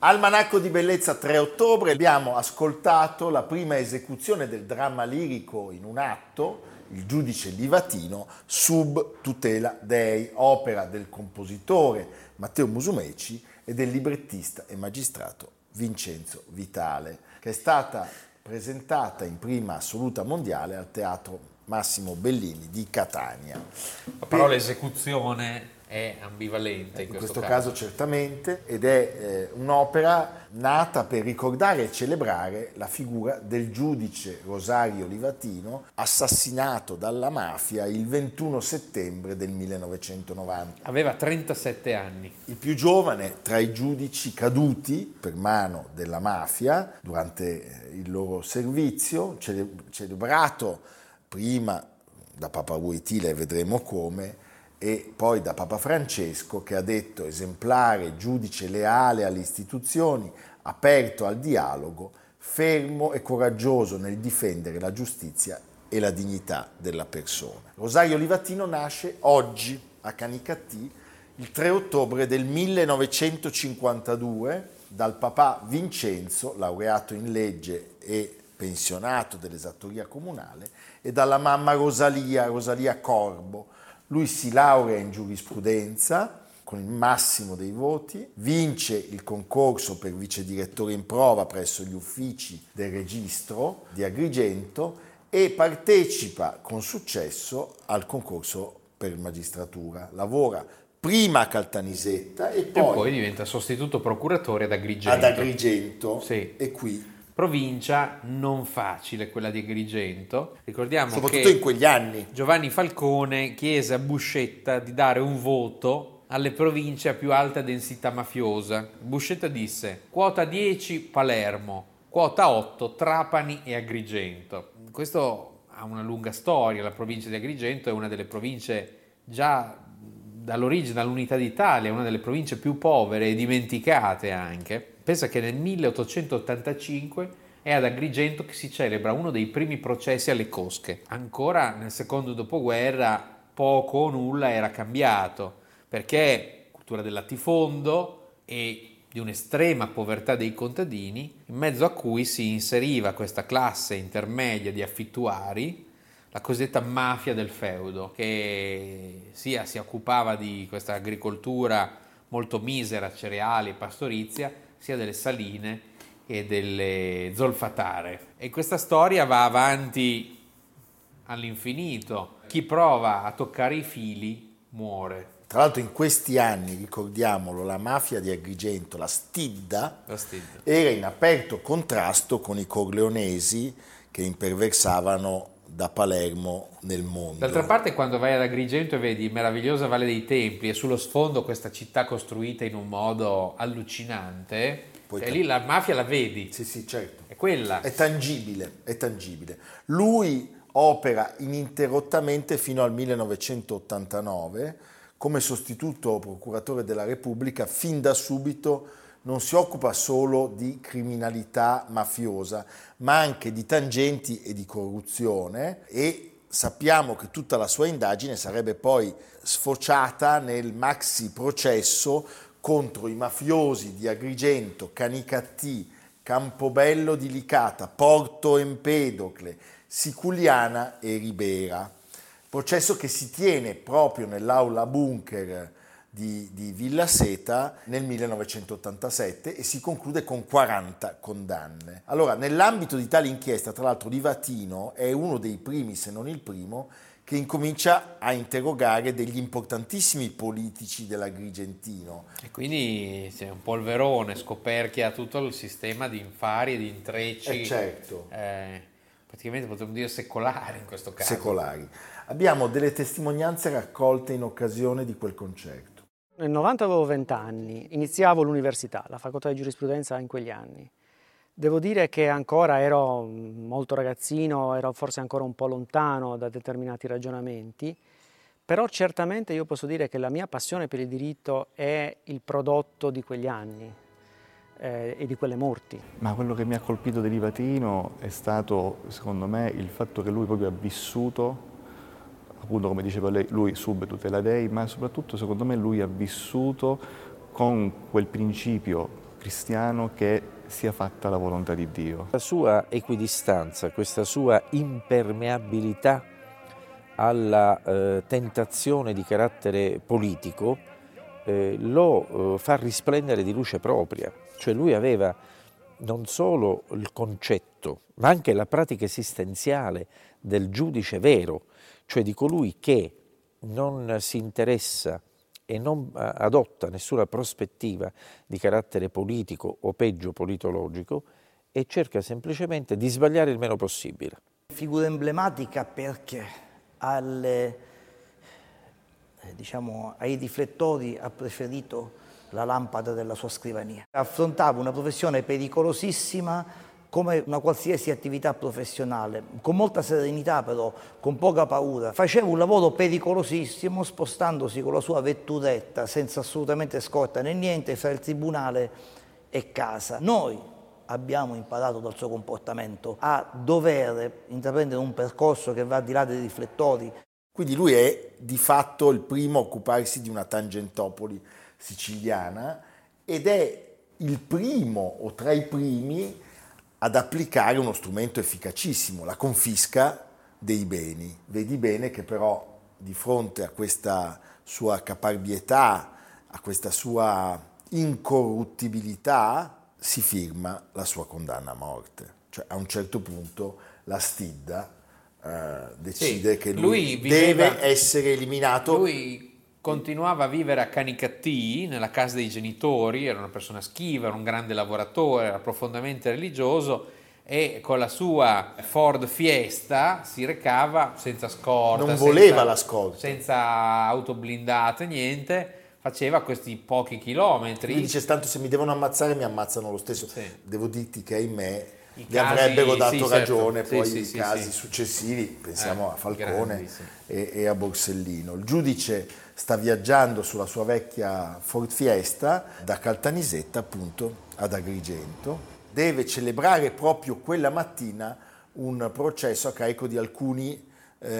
Almanacco di Bellezza 3 ottobre, abbiamo ascoltato la prima esecuzione del dramma lirico in un atto, Il giudice Livatino, sub tutela dei, opera del compositore Matteo Musumeci e del librettista e magistrato Vincenzo Vitale, che è stata presentata in prima assoluta mondiale al Teatro Massimo Bellini di Catania. Però l'esecuzione è ambivalente in questo caso certamente, ed è un'opera nata per ricordare e celebrare la figura del giudice Rosario Livatino, assassinato dalla mafia il 21 settembre del 1990. Aveva 37 anni. Il più giovane tra i giudici caduti per mano della mafia durante il loro servizio, celebrato prima da Papa Wojtyła, e vedremo come, e poi da Papa Francesco, che ha detto esemplare, giudice leale alle istituzioni, aperto al dialogo, fermo e coraggioso nel difendere la giustizia e la dignità della persona. Rosario Livatino nasce oggi a Canicattì, il 3 ottobre del 1952, dal papà Vincenzo, laureato in legge e pensionato dell'esattoria comunale, e dalla mamma Rosalia Corbo. Lui si laurea in giurisprudenza con il massimo dei voti, vince il concorso per vice direttore in prova presso gli uffici del registro di Agrigento e partecipa con successo al concorso per magistratura. Lavora prima a Caltanissetta e poi diventa sostituto procuratore ad Agrigento. Sì. E qui. Provincia non facile quella di Agrigento, ricordiamo soprattutto che in quegli anni Giovanni Falcone chiese a Buscetta di dare un voto alle province a più alta densità mafiosa. Buscetta disse: quota 10 Palermo, quota 8 Trapani e Agrigento. Questo ha una lunga storia, la provincia di Agrigento è una delle province già dall'origine, dall'Unità d'Italia, una delle province più povere e dimenticate anche. Pensa che nel 1885 è ad Agrigento che si celebra uno dei primi processi alle cosche. Ancora nel secondo dopoguerra poco o nulla era cambiato, perché cultura del latifondo e di un'estrema povertà dei contadini, in mezzo a cui si inseriva questa classe intermedia di affittuari, la cosiddetta mafia del feudo, che sia si occupava di questa agricoltura molto misera, cereali e pastorizia, sia delle saline e delle zolfatare. E questa storia va avanti all'infinito. Chi prova a toccare i fili muore. Tra l'altro in questi anni, ricordiamolo, la mafia di Agrigento, la Stidda, era in aperto contrasto con i corleonesi che imperversavano da Palermo nel mondo. D'altra parte, quando vai ad Agrigento e vedi meravigliosa Valle dei Templi e sullo sfondo questa città costruita in un modo allucinante, e lì la mafia la vedi. Sì, sì, certo. È quella. È tangibile, è tangibile. Lui opera ininterrottamente fino al 1989 come sostituto procuratore della Repubblica. Fin da subito non si occupa solo di criminalità mafiosa, ma anche di tangenti e di corruzione, e sappiamo che tutta la sua indagine sarebbe poi sfociata nel maxi processo contro i mafiosi di Agrigento, Canicattì, Campobello di Licata, Porto Empedocle, Siculiana e Ribera. Processo che si tiene proprio nell'aula bunker di Villa Seta nel 1987 e si conclude con 40 condanne. Allora, nell'ambito di tale inchiesta, tra l'altro, Livatino è uno dei primi, se non il primo, che incomincia a interrogare degli importantissimi politici dell'Agrigentino. E quindi c'è un polverone, scoperchia tutto il sistema di affari e di intrecci. Certo. Praticamente potremmo dire secolari in questo caso. Secolari. Abbiamo delle testimonianze raccolte in occasione di quel concerto. Nel 90 avevo 20 anni, iniziavo l'università, la facoltà di giurisprudenza in quegli anni. Devo dire che ancora ero molto ragazzino, ero forse ancora un po' lontano da determinati ragionamenti, però certamente io posso dire che la mia passione per il diritto è il prodotto di quegli anni e di quelle morti. Ma quello che mi ha colpito di Livatino è stato, secondo me, il fatto che lui proprio ha vissuto, appunto come diceva lei, lui sub tutela Dei, ma soprattutto secondo me lui ha vissuto con quel principio cristiano che sia fatta la volontà di Dio. La sua equidistanza, questa sua impermeabilità alla tentazione di carattere politico lo fa risplendere di luce propria, cioè lui aveva non solo il concetto, ma anche la pratica esistenziale del giudice vero, cioè di colui che non si interessa e non adotta nessuna prospettiva di carattere politico o peggio politologico e cerca semplicemente di sbagliare il meno possibile. Figura emblematica perché ai riflettori ha preferito la lampada della sua scrivania. Affrontava una professione pericolosissima come una qualsiasi attività professionale, con molta serenità però, con poca paura. Faceva un lavoro pericolosissimo spostandosi con la sua vetturetta, senza assolutamente scorta né niente, fra il tribunale e casa. Noi abbiamo imparato dal suo comportamento a dover intraprendere un percorso che va al di là dei riflettori. Quindi lui è di fatto il primo a occuparsi di una tangentopoli siciliana ed è il primo o tra i primi ad applicare uno strumento efficacissimo, la confisca dei beni. Vedi bene che però di fronte a questa sua caparbietà, a questa sua incorruttibilità, si firma la sua condanna a morte. Cioè a un certo punto la Stidda decide che lui deve essere eliminato. Lui continuava a vivere a Canicattì, nella casa dei genitori, era una persona schiva, era un grande lavoratore, era profondamente religioso e con la sua Ford Fiesta si recava senza scorta. Non voleva la scorta. Senza auto blindate, niente. Faceva questi pochi chilometri. Lui dice, tanto se mi devono ammazzare mi ammazzano lo stesso. Sì. Devo dirti che ahimè gli avrebbero dato ragione, certo. Poi i casi successivi, pensiamo a Falcone e a Borsellino. Il giudice sta viaggiando sulla sua vecchia Ford Fiesta da Caltanissetta appunto ad Agrigento. Deve celebrare proprio quella mattina un processo a carico di alcuni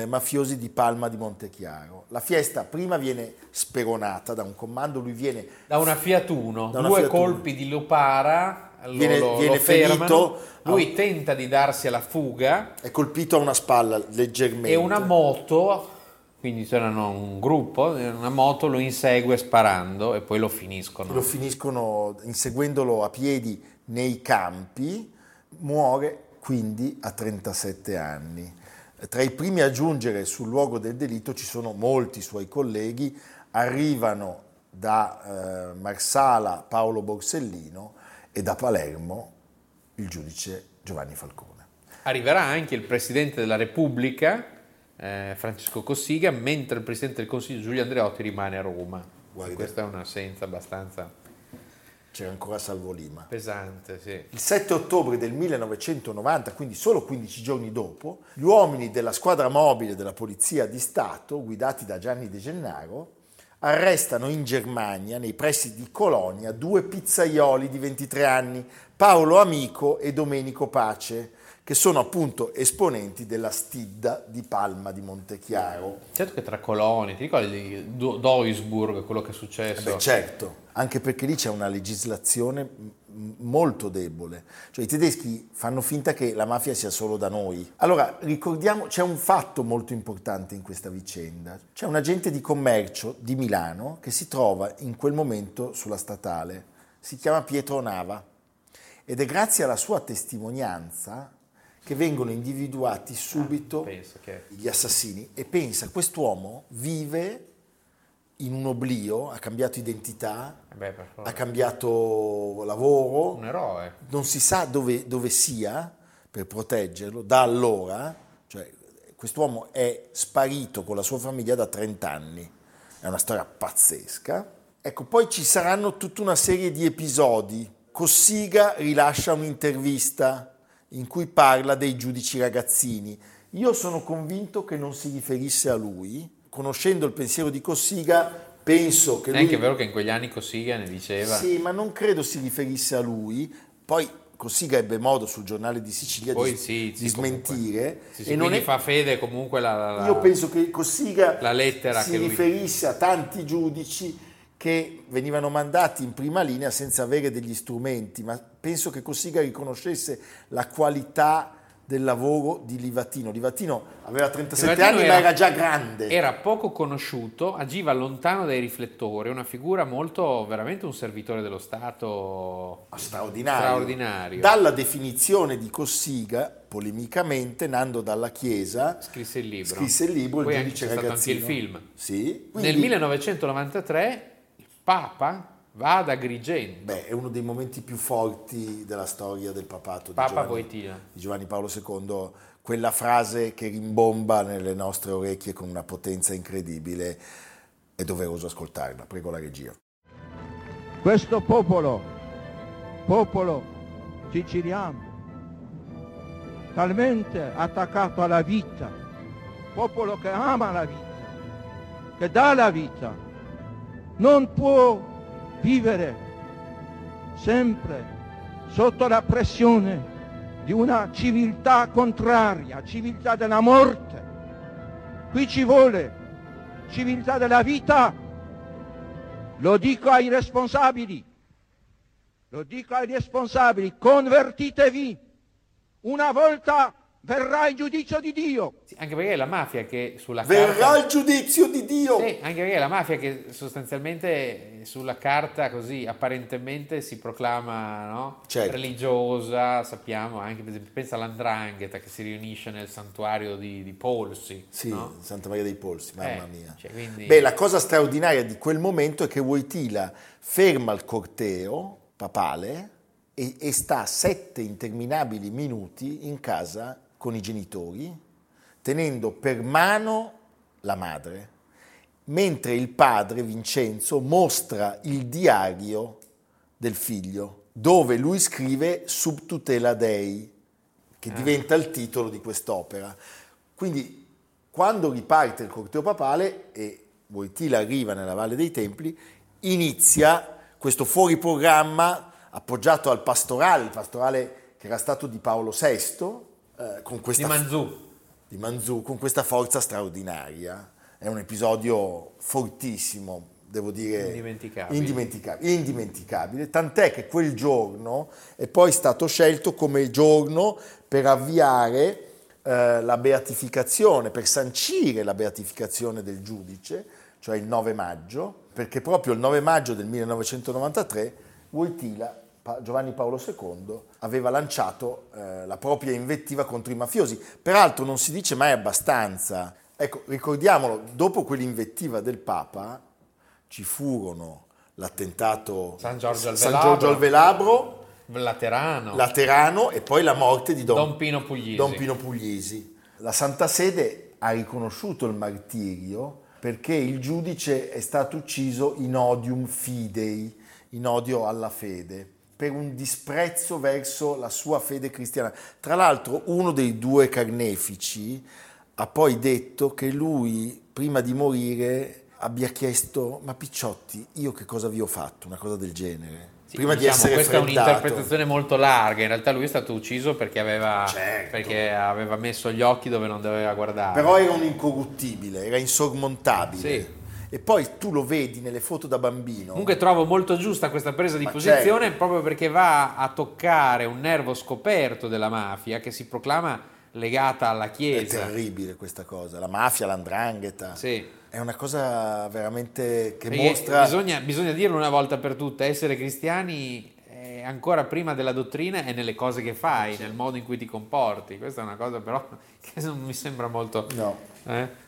mafiosi di Palma di Montechiaro. La fiesta prima viene speronata da un comando, lui viene... Da una Fiat Uno, due colpi di lupara, viene ferito. Lui tenta di darsi alla fuga. È colpito a una spalla leggermente. E una moto... Quindi c'erano un gruppo, una moto lo insegue sparando e poi lo finiscono. Lo finiscono inseguendolo a piedi nei campi, muore quindi a 37 anni. Tra i primi a giungere sul luogo del delitto ci sono molti suoi colleghi, arrivano da Marsala Paolo Borsellino e da Palermo il giudice Giovanni Falcone. Arriverà anche il Presidente della Repubblica, Francesco Cossiga, mentre il Presidente del Consiglio Giulio Andreotti rimane a Roma. Guarda, questa è un'assenza abbastanza... C'era ancora Salvo Lima. Pesante, sì. Il 7 ottobre del 1990, quindi solo 15 giorni dopo, gli uomini della squadra mobile della Polizia di Stato, guidati da Gianni De Gennaro, arrestano in Germania, nei pressi di Colonia, due pizzaioli di 23 anni, Paolo Amico e Domenico Pace, che sono appunto esponenti della Stidda di Palma di Montechiaro. Certo che tra Colonia, ti ricordi Duisburg, quello che è successo? Beh, certo, anche perché lì c'è una legislazione molto debole. Cioè i tedeschi fanno finta che la mafia sia solo da noi. Allora, ricordiamo, c'è un fatto molto importante in questa vicenda. C'è un agente di commercio di Milano che si trova in quel momento sulla statale. Si chiama Pietro Nava ed è grazie alla sua testimonianza che vengono individuati subito gli assassini. E pensa, quest'uomo vive in un oblio, ha cambiato identità, ha cambiato lavoro, un eroe. Non si sa dove sia per proteggerlo da allora. Cioè, quest'uomo è sparito con la sua famiglia da 30 anni. È una storia pazzesca. Ecco, poi ci saranno tutta una serie di episodi. Cossiga rilascia un'intervista in cui parla dei giudici ragazzini. Io sono convinto che non si riferisse a lui. Conoscendo il pensiero di Cossiga, penso che lui... È anche vero che in quegli anni Cossiga ne diceva. Sì, ma non credo si riferisse a lui. Poi Cossiga ebbe modo sul giornale di Sicilia di smentire. Sì, e non è... fa fede comunque la... Io penso che Cossiga la lettera si che riferisse lui... a tanti giudici che venivano mandati in prima linea senza avere degli strumenti, ma penso che Cossiga riconoscesse la qualità del lavoro di Livatino. Livatino aveva 37 anni, ma era già grande. Era poco conosciuto, agiva lontano dai riflettori, una figura molto, veramente un servitore dello Stato straordinario. Dalla definizione di Cossiga, polemicamente, Nando Dalla Chiesa scrisse il libro Poi Il giudice ragazzino. Anche il film. Sì. Quindi, nel 1993 il Papa va ad Agrigento. Beh, è uno dei momenti più forti della storia del papato di Giovanni Paolo II, quella frase che rimbomba nelle nostre orecchie con una potenza incredibile. È doveroso ascoltarla. Prego la regia. Questo popolo siciliano, talmente attaccato alla vita, popolo che ama la vita, che dà la vita, non può vivere sempre sotto la pressione di una civiltà contraria, civiltà della morte. Qui ci vuole civiltà della vita. Lo dico ai responsabili, convertitevi, una volta verrà il giudizio di Dio. Sì, anche perché è la mafia che sulla carta... Verrà il giudizio di Dio! Sì, anche perché è la mafia che sostanzialmente sulla carta così apparentemente si proclama, no? Certo. Religiosa, sappiamo anche, per esempio, pensa all''Ndrangheta che si riunisce nel santuario di Polsi. Sì, no? Santa Maria dei Polsi, mamma mia. Cioè, quindi... Beh, la cosa straordinaria di quel momento è che Wojtyła ferma il corteo papale e sta 7 interminabili minuti in casa con i genitori, tenendo per mano la madre, mentre il padre, Vincenzo, mostra il diario del figlio, dove lui scrive Sub tutela Dei, che diventa il titolo di quest'opera. Quindi, quando riparte il corteo papale e Wojtyła arriva nella Valle dei Templi, inizia questo fuori programma appoggiato al pastorale, il pastorale che era stato di Paolo VI, con questa di Manzù, con questa forza straordinaria. È un episodio fortissimo, devo dire, indimenticabile, tant'è che quel giorno è poi stato scelto come il giorno per avviare la beatificazione, per sancire la beatificazione del giudice, cioè il 9 maggio, perché proprio il 9 maggio del 1993 Wojtyła, Giovanni Paolo II, aveva lanciato la propria invettiva contro i mafiosi. Peraltro non si dice mai abbastanza. Ecco, ricordiamolo, dopo quell'invettiva del Papa ci furono l'attentato San Giorgio al Velabro Laterano e poi la morte di Don Pino Puglisi. La Santa Sede ha riconosciuto il martirio perché il giudice è stato ucciso in odium fidei, in odio alla fede, per un disprezzo verso la sua fede cristiana. Tra l'altro uno dei due carnefici ha poi detto che lui, prima di morire, abbia chiesto: ma Picciotti, io che cosa vi ho fatto? Una cosa del genere. Sì, prima diciamo, di essere questa freddato. È un'interpretazione molto larga, in realtà lui è stato ucciso perché aveva messo gli occhi dove non doveva guardare. Però era un incorruttibile, era insormontabile. Sì. E poi tu lo vedi nelle foto da bambino. Comunque trovo molto giusta questa presa di posizione, certo, proprio perché va a toccare un nervo scoperto della mafia che si proclama legata alla Chiesa. È terribile questa cosa, la mafia, l''ndrangheta. Sì. È una cosa veramente che mostra... Bisogna dirlo una volta per tutte, essere cristiani è ancora prima della dottrina e nelle cose che fai, sì, nel modo in cui ti comporti. Questa è una cosa però che non mi sembra molto... No.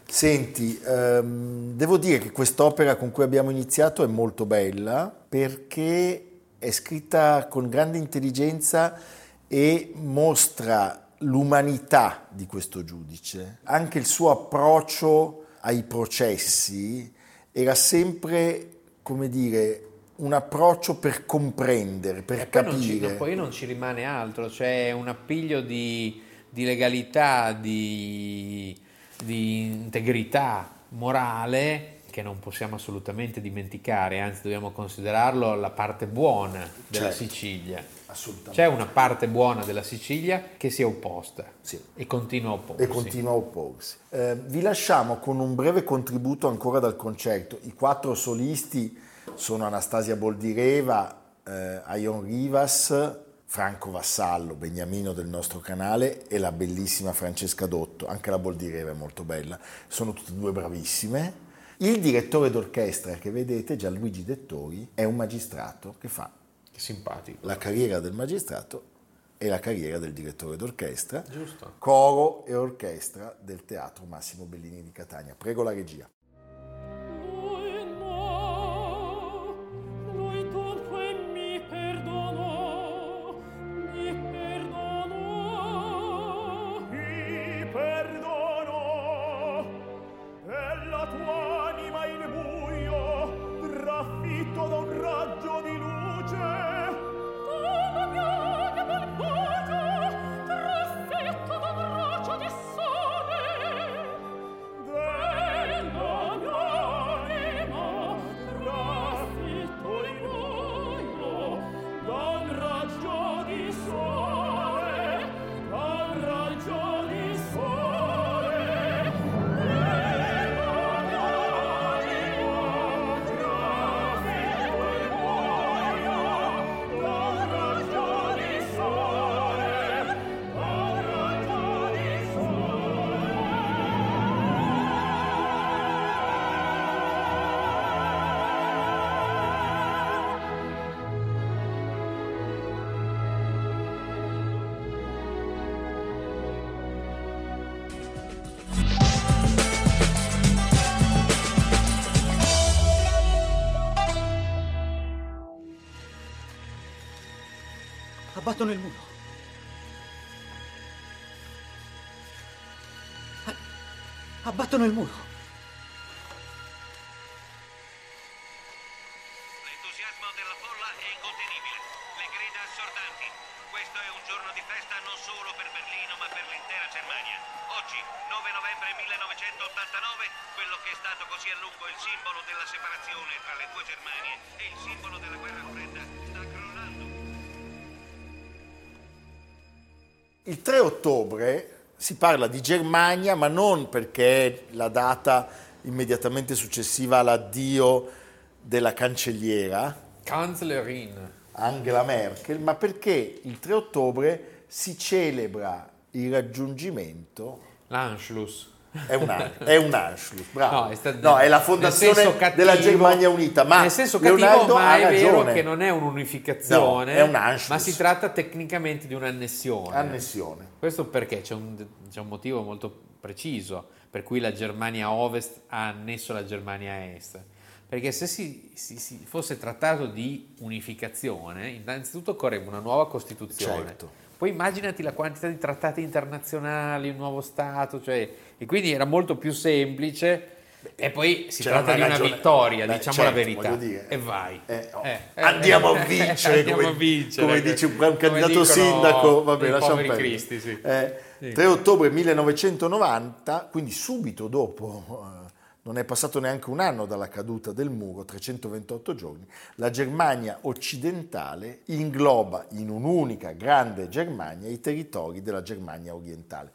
Senti, devo dire che quest'opera con cui abbiamo iniziato è molto bella perché è scritta con grande intelligenza e mostra l'umanità di questo giudice. Anche il suo approccio ai processi era sempre, come dire, un approccio per comprendere, per capire. Poi non ci rimane altro, cioè un appiglio di legalità, di integrità morale che non possiamo assolutamente dimenticare, anzi dobbiamo considerarlo la parte buona della Sicilia. Assolutamente. C'è una parte buona della Sicilia che si è opposta, sì, e continua a opporsi. Vi lasciamo con un breve contributo ancora dal concerto. I quattro solisti sono Anastasia Boldireva, Aion Rivas, Franco Vassallo, beniamino del nostro canale, e la bellissima Francesca Dotto. Anche la Boldireva è molto bella, sono tutte e due bravissime. Il direttore d'orchestra che vedete, Gianluigi Dettori, è un magistrato che fa simpatico la carriera del magistrato e la carriera del direttore d'orchestra. Giusto. Coro e orchestra del Teatro Massimo Bellini di Catania. Prego la regia. Battono il muro. Abbattono il muro. L'entusiasmo della folla è incontenibile. Le grida assordanti. Questo è un giorno di festa non solo per Berlino, ma per l'intera Germania. Oggi, 9 novembre 1989, quello che è stato così a lungo il simbolo della separazione tra le due Germanie e il simbolo della guerra fredda sta crollando. Il 3 ottobre si parla di Germania, ma non perché è la data immediatamente successiva all'addio della cancelliera Kanzlerin Angela Merkel, ma perché il 3 ottobre si celebra il raggiungimento... L'Anschluss. È un Anschluss, bravo. È la fondazione della Germania Unita. Ma nel senso cattivo, Leonardo ma è ragione. Vero che non è un'unificazione, no, è un Anschluss, ma si tratta tecnicamente di un'annessione. Questo perché c'è un motivo molto preciso per cui la Germania Ovest ha annesso la Germania Est. perché se si fosse trattato di unificazione, innanzitutto occorreva una nuova Costituzione, certo. Poi immaginati la quantità di trattati internazionali, un nuovo Stato, cioè, e quindi era molto più semplice. E poi si tratta di una vittoria, diciamo, certo, la verità, dire, e vai. Andiamo a vincere, come dice un candidato sindaco, vabbè, lasciamo perdere. Cristi, sì. 3 ottobre 1990, quindi subito dopo, non è passato neanche un anno dalla caduta del muro, 328 giorni, la Germania occidentale ingloba in un'unica grande Germania i territori della Germania orientale.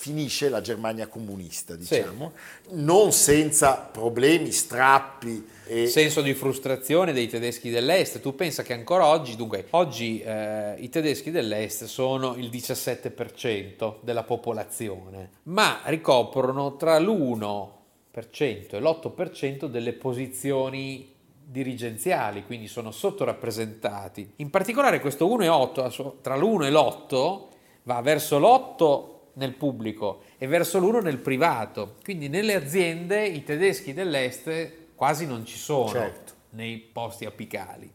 Finisce la Germania comunista, diciamo, sì, non senza problemi, strappi. E senso di frustrazione dei tedeschi dell'est. Tu pensa che ancora oggi, i tedeschi dell'est sono il 17% della popolazione, ma ricoprono tra l'1% e l'8% delle posizioni dirigenziali, quindi sono sottorappresentati. In particolare questo 1,8, tra l'1 e l'8 va verso l'8% nel pubblico e verso l'1 nel privato, quindi nelle aziende i tedeschi dell'est quasi non ci sono, certo, nei posti apicali,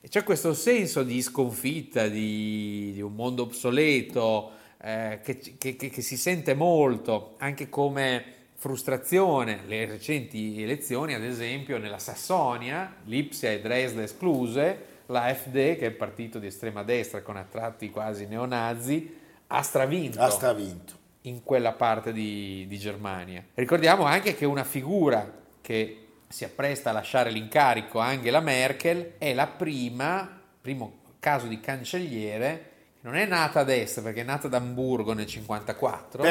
e c'è questo senso di sconfitta di un mondo obsoleto che si sente molto, anche come frustrazione. Le recenti elezioni, ad esempio, nella Sassonia, Lipsia e Dresda escluse, la AfD, che è il partito di estrema destra con attratti quasi neonazi, ha stravinto in quella parte di Germania. Ricordiamo anche che una figura che si appresta a lasciare l'incarico, Angela Merkel, è la primo caso di cancelliere, non è nata a destra perché è nata ad Amburgo nel 54,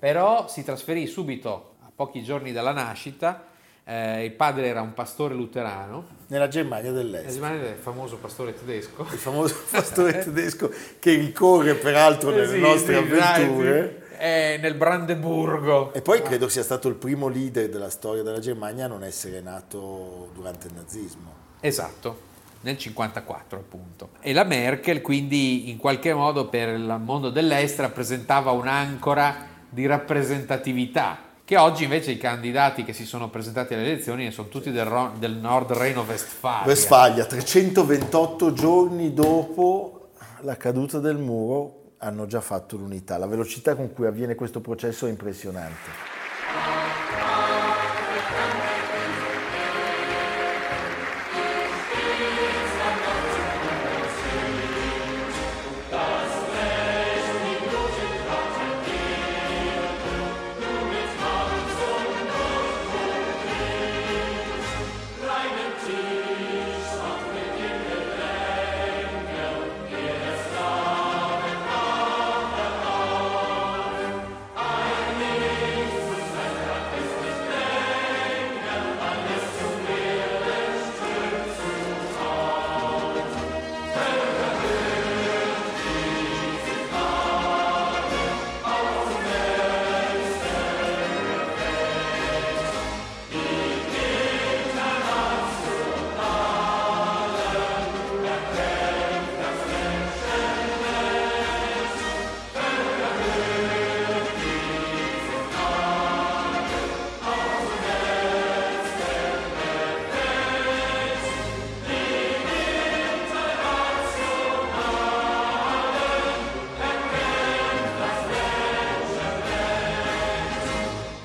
però si trasferì subito a pochi giorni dalla nascita. Il padre era un pastore luterano nella Germania dell'Est. La Germania del famoso pastore tedesco. Il famoso pastore tedesco che ricorre peraltro nelle nostre avventure. Nel Brandeburgo. E poi credo sia stato il primo leader della storia della Germania a non essere nato durante il nazismo. Esatto, nel 54 appunto. E la Merkel quindi in qualche modo per il mondo dell'Est rappresentava un'ancora di rappresentatività, che oggi invece i candidati che si sono presentati alle elezioni sono tutti del Nord Reno-Vestfalia. 328 giorni dopo la caduta del muro hanno già fatto l'unità. La velocità con cui avviene questo processo è impressionante.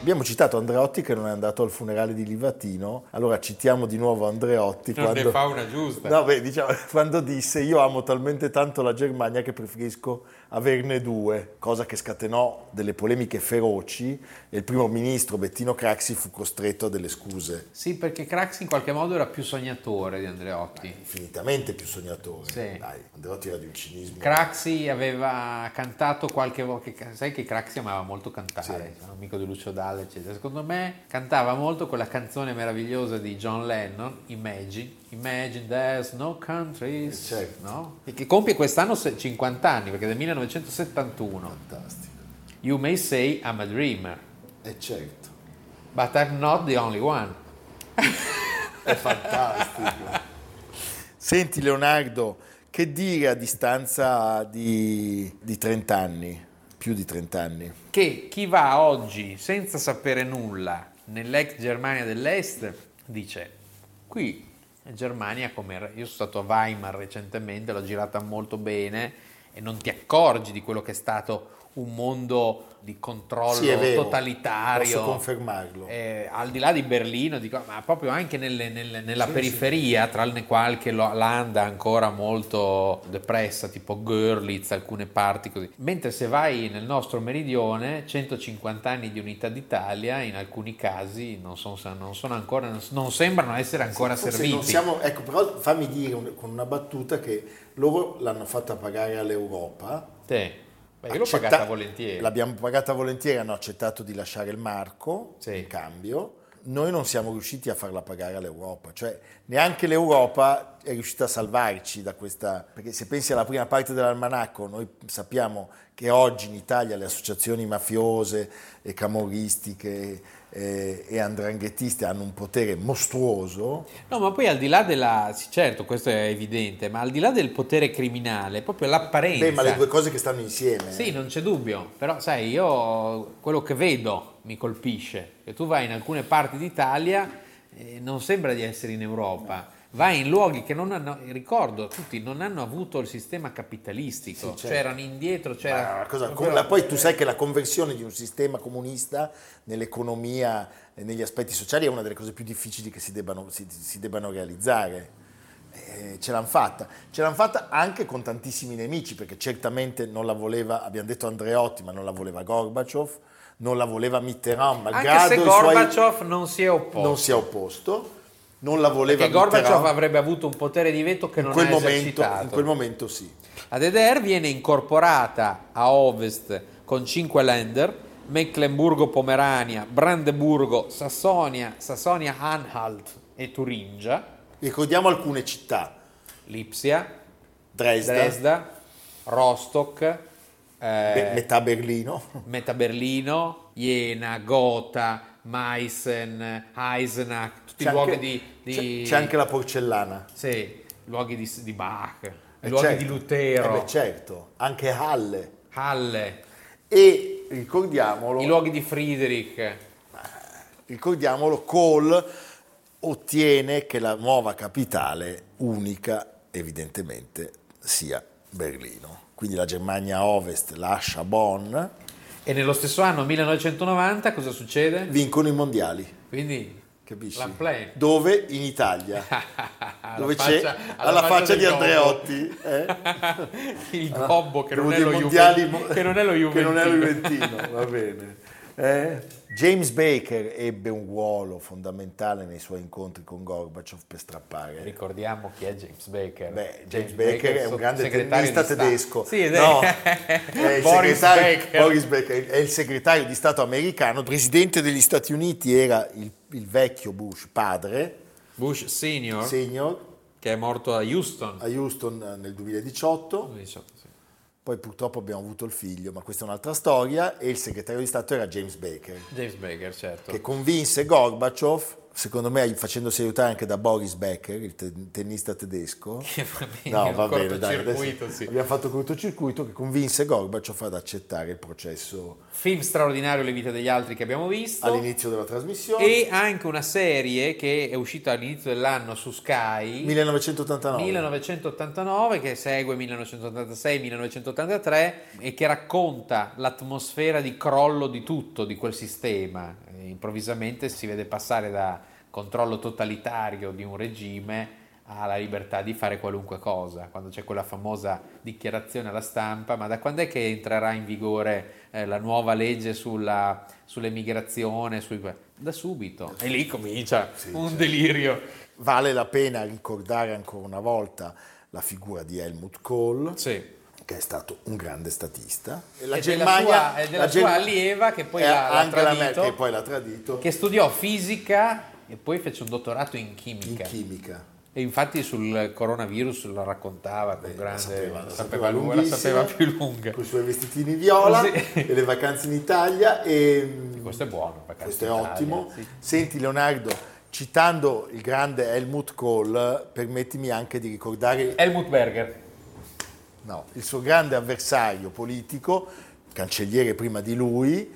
Abbiamo citato Andreotti che non è andato al funerale di Livatino, allora citiamo di nuovo Andreotti. Ne fa una giusta. No, beh, diciamo, quando disse: io amo talmente tanto la Germania che preferisco averne due, cosa che scatenò delle polemiche feroci, e il primo ministro Bettino Craxi fu costretto a delle scuse. Sì, perché Craxi in qualche modo era più sognatore di Andreotti. Infinitamente più sognatore. Sì. Dai, Andreotti era di un cinismo. Craxi aveva cantato qualche volta, sai che Craxi amava molto cantare, sì, amico di Lucio Dalla, eccetera. Secondo me cantava molto quella canzone meravigliosa di John Lennon, Imagine There's No Countries, certo, no? E che compie quest'anno 50 anni, perché del 1971. Fantastico. You may say I'm a dreamer, certo, but I'm not the only one. È fantastico. Senti Leonardo, che dire a distanza di 30 anni? Più di 30 anni. Che chi va oggi senza sapere nulla nell'ex Germania dell'Est dice: Qui in Germania, come io sono stato a Weimar recentemente, l'ho girata molto bene e non ti accorgi di quello che è stato un mondo di controllo totalitario. Posso confermarlo. Al di là di Berlino, ma proprio anche nella periferia, tranne qualche landa ancora molto depressa, tipo Görlitz, alcune parti così. Mentre se vai nel nostro meridione, 150 anni di unità d'Italia, in alcuni casi non sembrano essere ancora serviti. Non siamo, ecco, però fammi dire con una battuta che loro l'hanno fatta pagare all'Europa. Sì. Beh, io l'ho pagata volentieri. L'abbiamo pagata volentieri, hanno accettato di lasciare il marco in cambio. Noi non siamo riusciti a farla pagare all'Europa, cioè neanche l'Europa è riuscita a salvarci da questa, perché se pensi alla prima parte dell'almanacco, noi sappiamo che oggi in Italia le associazioni mafiose e camorristiche e andranghettiste hanno un potere mostruoso. No, ma poi al di là della, certo, questo è evidente, ma al di là del potere criminale, proprio l'apparenza. Beh, ma le due cose che stanno insieme. Sì, non c'è dubbio, però sai, io quello che vedo mi colpisce, che tu vai in alcune parti d'Italia e non sembra di essere in Europa, vai in luoghi che non hanno, ricordo tutti, non hanno avuto il sistema capitalistico, sì, c'erano indietro, c'era poi tu sai che la conversione di un sistema comunista nell'economia e negli aspetti sociali è una delle cose più difficili che si debbano realizzare. Ce l'hanno fatta anche con tantissimi nemici, perché certamente non la voleva, abbiamo detto Andreotti, ma non la voleva Gorbaciov, non la voleva Mitterrand, malgrado anche se Gorbaciov non si è opposto, non la voleva Mitterrand. Perché Gorbaciov avrebbe avuto un potere di veto che non ha esercitato. In quel momento sì. La DDR viene incorporata a ovest con 5 Länder, Meclemburgo-Pomerania, Brandeburgo, Sassonia, Sassonia-Anhalt e Turingia. Ricordiamo alcune città. Lipsia, Dresda, Rostock, metà Berlino, Jena, Gotha, Meissen, Eisenach, tutti luoghi c'è anche la porcellana. Sì, luoghi di Bach, luoghi di Lutero. Certo, anche Halle. E ricordiamolo. I luoghi di Friedrich. Ricordiamolo, Kohl ottiene che la nuova capitale unica, evidentemente, sia Berlino. Quindi la Germania Ovest lascia Bonn. E nello stesso anno, 1990, cosa succede? Vincono i mondiali. Quindi, capisci? Dove? In Italia. Dove alla faccia di Andreotti. Il gobbo che non è lo juventino. Va bene. James Baker ebbe un ruolo fondamentale nei suoi incontri con Gorbaciov per strappare. Ricordiamo chi è James Baker. James Baker è un grande tennista tedesco. Sì, no, Boris Baker è il segretario di Stato americano, presidente degli Stati Uniti era il vecchio Bush padre. Bush senior, che è morto a Houston nel 2018. Sì. Poi purtroppo abbiamo avuto il figlio, ma questa è un'altra storia, e il segretario di Stato era James Baker, certo, che convinse Gorbaciov, secondo me facendosi aiutare anche da Boris Becker, il tennista tedesco, che abbiamo fatto cortocircuito, che convinse Gorbaciov ad accettare il processo. Film straordinario Le vite degli altri che abbiamo visto all'inizio della trasmissione, e anche una serie che è uscita all'inizio dell'anno su Sky, 1989, che segue 1986-1983 e che racconta l'atmosfera di crollo di tutto, di quel sistema. Improvvisamente si vede passare da controllo totalitario di un regime alla libertà di fare qualunque cosa, quando c'è quella famosa dichiarazione alla stampa: ma da quando è che entrerà in vigore la nuova legge sull'emigrazione? Da subito. E lì comincia delirio. Vale la pena ricordare ancora una volta la figura di Helmut Kohl, che è stato un grande statista. E la Germania è della sua allieva, che poi l'ha tradito, che studiò fisica e poi fece un dottorato in chimica. E infatti sul coronavirus la raccontava con grande... La sapeva più lunga. Con i suoi vestitini viola, e le vacanze in Italia. E questo è buono. Questo è ottimo. Sì. Senti Leonardo... Citando il grande Helmut Kohl, permettimi anche di ricordare Helmut Berger. No, il suo grande avversario politico, cancelliere prima di lui,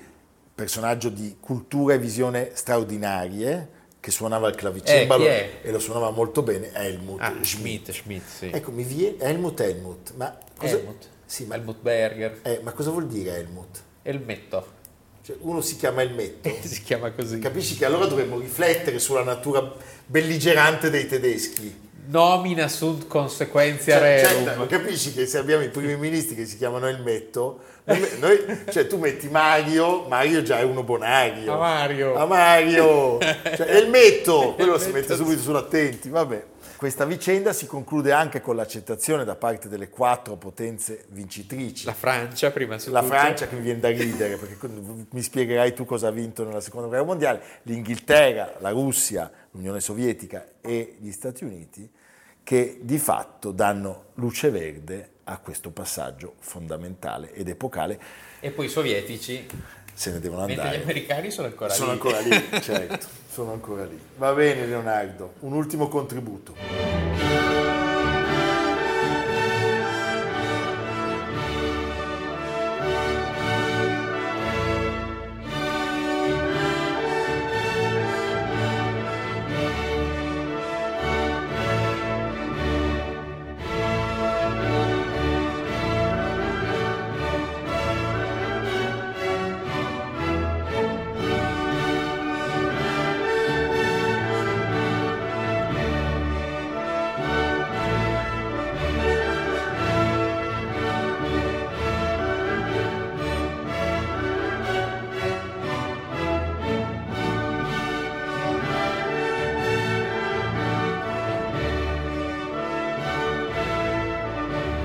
personaggio di cultura e visione straordinarie, che suonava il clavicembalo e lo suonava molto bene, Helmut Schmidt. Sì. Ecco, mi viene Helmut, ma cosa... Helmut? Sì, ma... Helmut Berger. Ma cosa vuol dire Helmut? Elmetto. Cioè, uno si chiama Elmetto. Si chiama così. Capisci che allora dovremmo riflettere sulla natura belligerante dei tedeschi. Nomina sub consequenza rerum. Certo, capisci che se abbiamo i primi ministri che si chiamano Elmetto, noi, cioè tu metti Mario già è uno bonario. A Mario. Cioè, Elmetto, quello si mette subito sull'attenti, vabbè. Questa vicenda si conclude anche con l'accettazione da parte delle quattro potenze vincitrici. La Francia, prima su tutto. La Francia, che mi viene da ridere, perché mi spiegherai tu cosa ha vinto nella Seconda Guerra Mondiale. L'Inghilterra, la Russia, l'Unione Sovietica e gli Stati Uniti, che di fatto danno luce verde a questo passaggio fondamentale ed epocale. E poi i sovietici se ne devono andare. Mentre gli americani sono ancora lì, certo, sono ancora lì. Va bene, Leonardo, un ultimo contributo.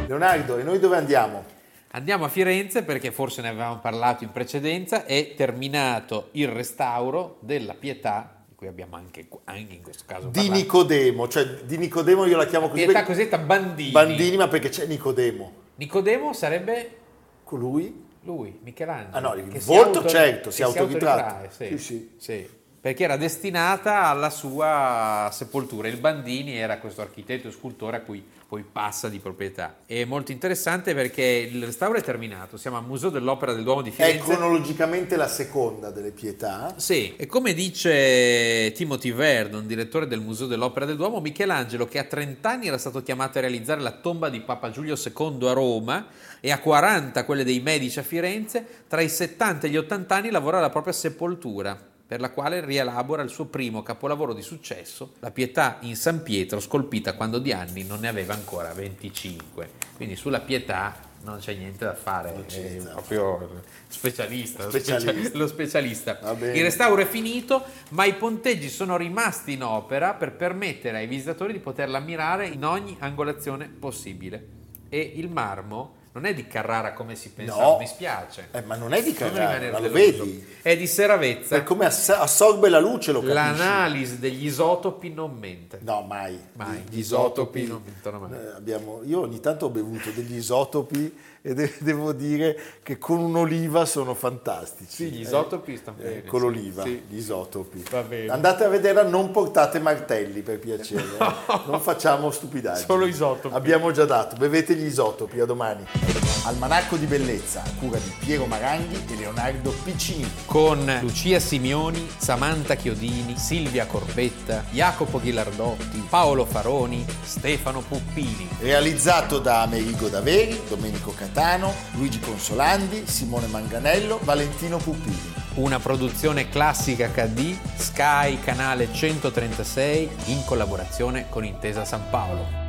Leonardo, e noi dove andiamo? Andiamo a Firenze, perché forse ne avevamo parlato in precedenza. È terminato il restauro della Pietà, di cui abbiamo anche in questo caso parlato. Di Nicodemo, io la chiamo così. Pietà cosiddetta Bandini. Bandini, ma perché c'è Nicodemo? Nicodemo sarebbe? Colui? Lui, Michelangelo. Ah no, il volto certo, si autoritratto. Sì. Perché era destinata alla sua sepoltura. Il Bandini era questo architetto e scultore a cui poi passa di proprietà. È molto interessante perché il restauro è terminato, siamo al Museo dell'Opera del Duomo di Firenze. È cronologicamente la seconda delle Pietà. Sì, e come dice Timothy Verdon, direttore del Museo dell'Opera del Duomo, Michelangelo, che a 30 anni era stato chiamato a realizzare la tomba di Papa Giulio II a Roma e a 40 quelle dei Medici a Firenze, tra i 70 e gli 80 anni lavora alla propria sepoltura, per la quale rielabora il suo primo capolavoro di successo, la Pietà in San Pietro, scolpita quando di anni non ne aveva ancora 25. Quindi sulla Pietà non c'è niente da fare, è proprio lo specialista. Il restauro è finito, ma i ponteggi sono rimasti in opera per permettere ai visitatori di poterla ammirare in ogni angolazione possibile. E il marmo non è di Carrara come si pensava, no, mi spiace. Ma non è di Carrara, ma lo vedi? È di Seravezza. Per come assorbe la luce, lo capisci? L'analisi degli isotopi non mente. No, mai. Gli isotopi non mentono mai. Io ogni tanto ho bevuto degli isotopi e devo dire che con un'oliva sono fantastici. Sì, gli isotopi stanno bene. Con l'oliva, sì. Gli isotopi. Va bene. Andate a vedere, non portate martelli per piacere. No. Non facciamo stupidaggini. Solo isotopi. Abbiamo già dato, bevete gli isotopi, a domani. Almanacco di bellezza, a cura di Piero Maranghi e Leonardo Piccinini, con Lucia Simioni, Samantha Chiodini, Silvia Corbetta, Jacopo Ghilardotti, Paolo Faroni, Stefano Puppini. Realizzato da Amerigo Daveri, Domenico Catano, Luigi Consolandi, Simone Manganello, Valentino Puppini. Una produzione Classica HD, Sky Canale 136, in collaborazione con Intesa San Paolo.